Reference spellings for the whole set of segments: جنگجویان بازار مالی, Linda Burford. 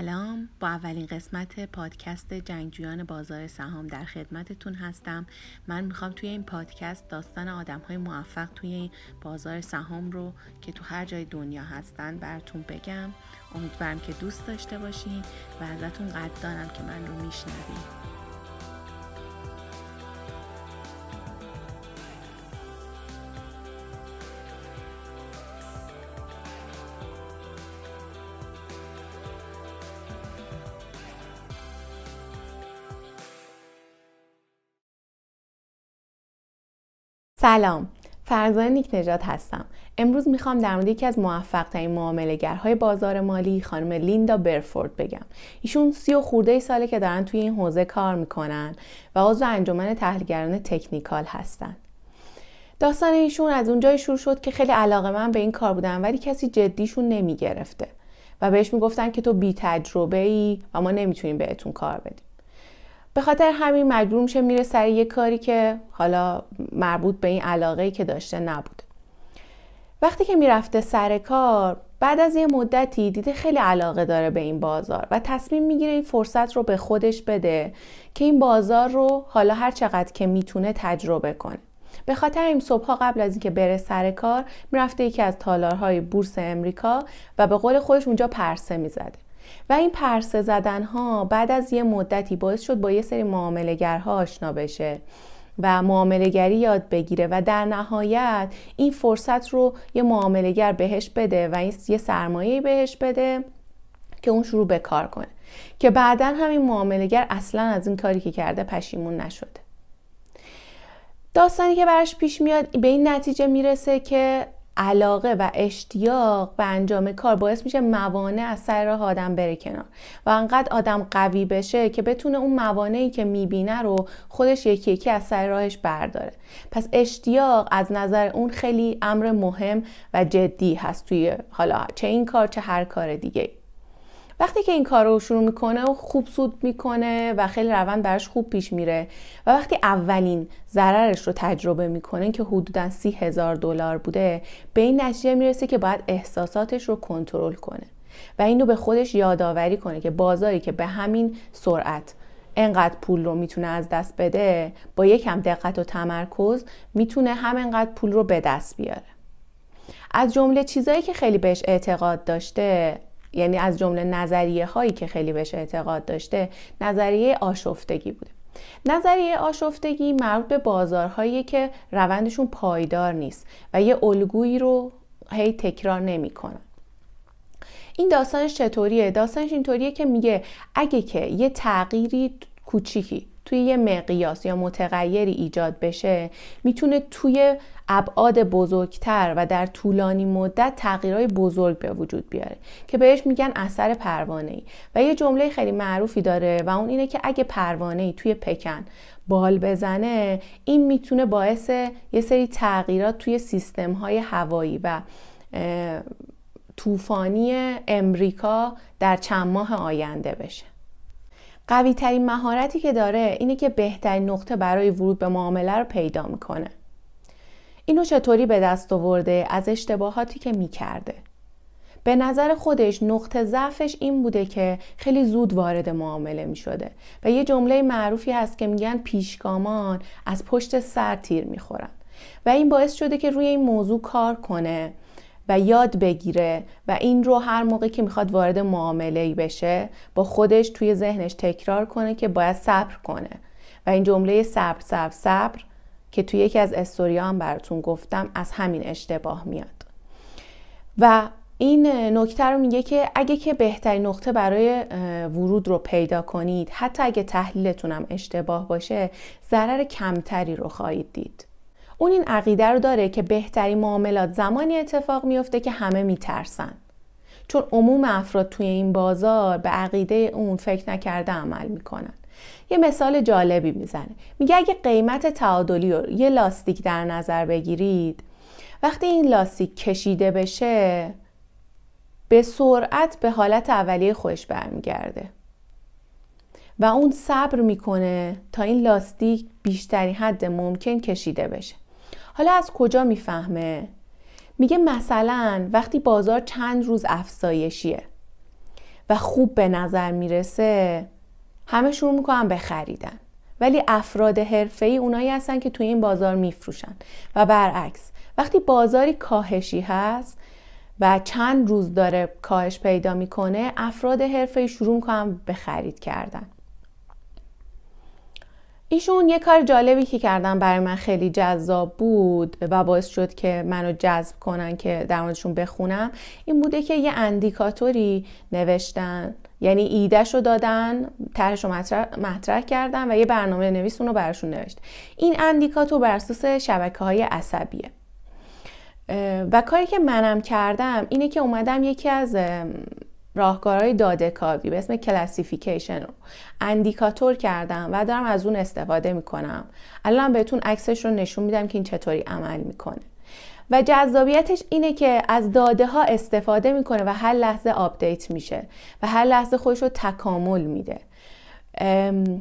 سلام، با اولین قسمت پادکست جنگجویان بازار سهام در خدمتتون هستم. من میخوام توی این پادکست داستان آدم‌های موفق توی بازار سهام رو که تو هر جای دنیا هستن براتون بگم. امیدوارم که دوست داشته باشین و ازتون قدردانم که من رو میشنوید. سلام، فرزانه نیک نژاد هستم. امروز میخوام در مورد یکی از موفق‌ترین معامله‌گرهای بازار مالی، خانم لیندا برفورد بگم. ایشون 30 ساله که دارن توی این حوزه کار میکنن و عضو انجمن تحلیلگران تکنیکال هستن. داستان ایشون از اونجای شروع شد که خیلی علاقه‌مند به این کار بودن، ولی کسی جدیشون نمیگرفته و بهش میگفتن که تو بی تجربه‌ای و ما نمیتونیم بهتون کار بدیم. به خاطر همین مجبور میشه میره سر یه کاری که حالا مربوط به این علاقه‌ای که داشته نبود. وقتی که میرفته سر کار، بعد از یه مدتی دیده خیلی علاقه داره به این بازار و تصمیم میگیره این فرصت رو به خودش بده که این بازار رو حالا هر چقدر که میتونه تجربه کنه. به خاطر این صبح‌ها قبل از اینکه بره سر کار، میرفته یکی از تالارهای بورس امریکا و به قول خودش اونجا پرسه میزده. و این پرسه زدنها بعد از یه مدتی باعث شد با یه سری معامله‌گرها آشنا بشه و معامله‌گری یاد بگیره و در نهایت این فرصت رو یه معامله‌گر بهش بده و یه سرمایه بهش بده که اون شروع به کار کنه، که بعداً همین معامله‌گر اصلاً از این کاری که کرده پشیمون نشده. داستانی که براش پیش میاد به این نتیجه میرسه که علاقه و اشتیاق به انجام کار باعث میشه موانع از سر راه آدم بره کنار و انقدر آدم قوی بشه که بتونه اون موانعی که میبینه رو خودش یکی یکی از سر راهش برداره. پس اشتیاق از نظر اون خیلی امر مهم و جدی هست توی حالا چه این کار چه هر کار دیگه. وقتی که این کار رو شروع میکنه و خوب سود میکنه و خیلی روند براش خوب پیش میره و وقتی اولین ضررش رو تجربه میکنه که حدوداً $30,000 بوده، به این نتیجه میرسه که باید احساساتش رو کنترل کنه و این رو به خودش یادآوری کنه که بازاری که به همین سرعت انقدر پول رو میتونه از دست بده، با یکم دقت و تمرکز میتونه هم انقدر پول رو به دست بیاره. از جمله چیزایی که خیلی بهش اعتقاد داشته، یعنی از جمله نظریه هایی که خیلی بهش اعتقاد داشته، نظریه آشفتگی بوده. نظریه آشفتگی مربوط به بازارهایی که روندشون پایدار نیست و یه الگویی رو هی تکرار نمی‌کنن. این داستانش چطوریه؟ داستانش اینطوریه که میگه اگه که یه تغییری کوچیکی توی یه مقیاس یا متغیری ایجاد بشه، میتونه توی ابعاد بزرگتر و در طولانی مدت تغییرهای بزرگ به وجود بیاره که بهش میگن اثر پروانه‌ای. و یه جمله خیلی معروفی داره و اون اینه که اگه پروانه‌ای توی پکن بال بزنه، این میتونه باعث یه سری تغییرات توی سیستم‌های هوایی و طوفانی امریکا در چند ماه آینده بشه. قوی ترین مهارتی که داره اینه که بهترین نقطه برای ورود به معامله رو پیدا میکنه. اینو چطوری به دست آورده؟ از اشتباهاتی که میکرده. به نظر خودش نقطه ضعفش این بوده که خیلی زود وارد معامله میشده و یه جمله معروفی هست که میگن پیشگامان از پشت سر تیر میخورن و این باعث شده که روی این موضوع کار کنه و یاد بگیره و این رو هر موقع که میخواد وارد معامله‌ای بشه با خودش توی ذهنش تکرار کنه که باید صبر کنه و این جمله صبر صبر صبر که توی یکی از استوریا هم براتون گفتم از همین اشتباه میاد. و این نکته رو میگه که اگه که بهترین نقطه برای ورود رو پیدا کنید، حتی اگه تحلیلتون هم اشتباه باشه، ضرر کمتری رو خواهید دید. اون این عقیده رو داره که بهترین معاملات زمانی اتفاق میفته که همه میترسن، چون عموم افراد توی این بازار به عقیده اون فکر نکرده عمل میکنن. یه مثال جالبی میزنه، میگه اگه قیمت تعادلی رو یه لاستیک در نظر بگیرید، وقتی این لاستیک کشیده بشه به سرعت به حالت اولیه خودش برمیگرده و اون صبر میکنه تا این لاستیک بیشترین حد ممکن کشیده بشه. حالا از کجا میفهمه؟ میگه مثلا وقتی بازار چند روز افزایشیه و خوب به نظر میرسه همه شروع میکنن به خریدن. ولی افراد حرفه‌ای اونایی هستن که توی این بازار میفروشن و برعکس. وقتی بازاری کاهشی هست و چند روز داره کاهش پیدا میکنه، افراد حرفه‌ای شروع میکنن به خرید کردن. ایشون یه کار جالبی که کردن برای من خیلی جذاب بود و باعث شد که منو جذب کنن که در موردشون بخونم، این بوده که یه اندیکاتوری نوشتن، یعنی ایدهشو دادن، طرحشو مطرح کردن و یه برنامه نویس اونو براشون نوشت. این اندیکاتور بر اساس شبکه‌های عصبیه و کاری که منم کردم اینه که اومدم یکی از راهکارهای داده کاوی به اسم کلاسیفیکیشن رو اندیکاتور کردم و دارم از اون استفاده میکنم. الان بهتون عکسش رو نشون میدم که این چطوری عمل میکنه و جذابیتش اینه که از داده ها استفاده میکنه و هر لحظه آپدیت میشه و هر لحظه خودش رو تکامل میده.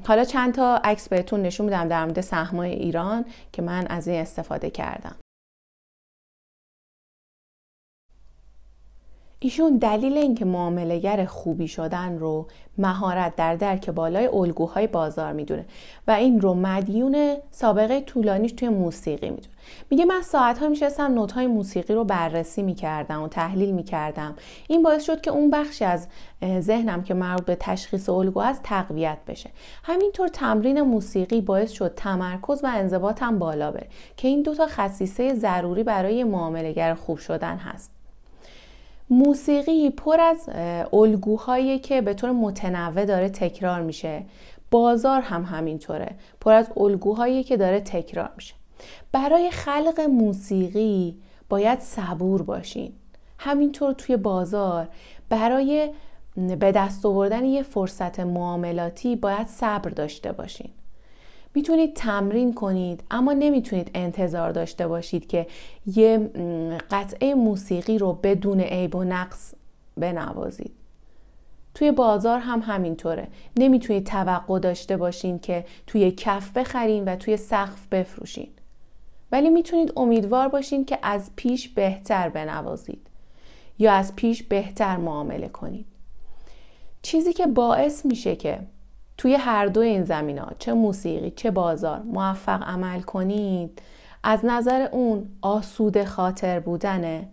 حالا چند تا عکس بهتون نشون میدم در مورد سهم‌های ایران که من از این استفاده کردم. ایشون دلیل اینکه معامله‌گر خوبی شدن رو مهارت در درک بالای الگوهای بازار میدونه و این رو مدیون سابقه طولانیش توی موسیقی میدونه. میگه من ساعت‌ها میشستم نوت‌های موسیقی رو بررسی میکردم و تحلیل میکردم. این باعث شد که اون بخشی از ذهنم که مربوط به تشخیص الگو است تقویت بشه. همینطور تمرین موسیقی باعث شد تمرکز و انضباطم بالا بره که این دو تا خصیصه ضروری برای معامله‌گر خوب شدن هست. موسیقی پر از الگوهایی که به طور متنوع داره تکرار میشه. بازار هم همینطوره، پر از الگوهایی که داره تکرار میشه. برای خلق موسیقی باید صبور باشین. همینطور توی بازار برای به دست آوردن یه فرصت معاملاتی باید صبر داشته باشین. میتونید تمرین کنید اما نمیتونید انتظار داشته باشید که یه قطعه موسیقی رو بدون عیب و نقص بنوازید. توی بازار هم همینطوره، نمیتونید توقع داشته باشین که توی کف بخرین و توی سقف بفروشین، ولی میتونید امیدوار باشین که از پیش بهتر بنوازید یا از پیش بهتر معامله کنید. چیزی که باعث میشه که توی هر دو این زمینا، چه موسیقی چه بازار، موفق عمل کنید، از نظر اون آسوده خاطر بودنه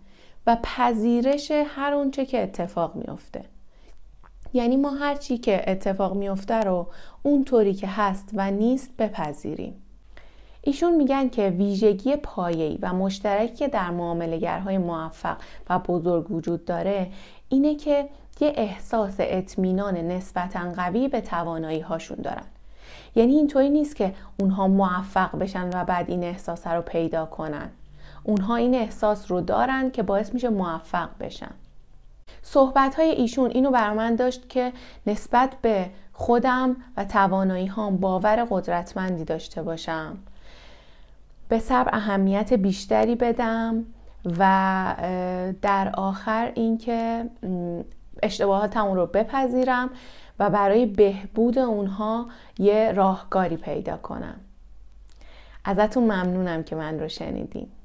و پذیرش هر اون چه که اتفاق میفته. یعنی ما هر چی که اتفاق میفته رو اونطوری که هست و نیست بپذیریم. ایشون میگن که ویژگی پایه‌ای و مشترکی که در معامله‌گرهای موفق و بزرگ وجود داره اینه که یه احساس اطمینان نسبتاً قوی به توانایی هاشون دارن. یعنی اینطوری نیست که اونها موفق بشن و بعد این احساس رو پیدا کنن. اونها این احساس رو دارن که باعث میشه موفق بشن. صحبت‌های ایشون اینو برای من داشت که نسبت به خودم و توانایی هام باور قدرتمندی داشته باشم، به صبر اهمیت بیشتری بدم و در آخر اینکه اشتباهاتم رو بپذیرم و برای بهبود اونها یه راهکاری پیدا کنم. ازتون ممنونم که من رو شنیدین.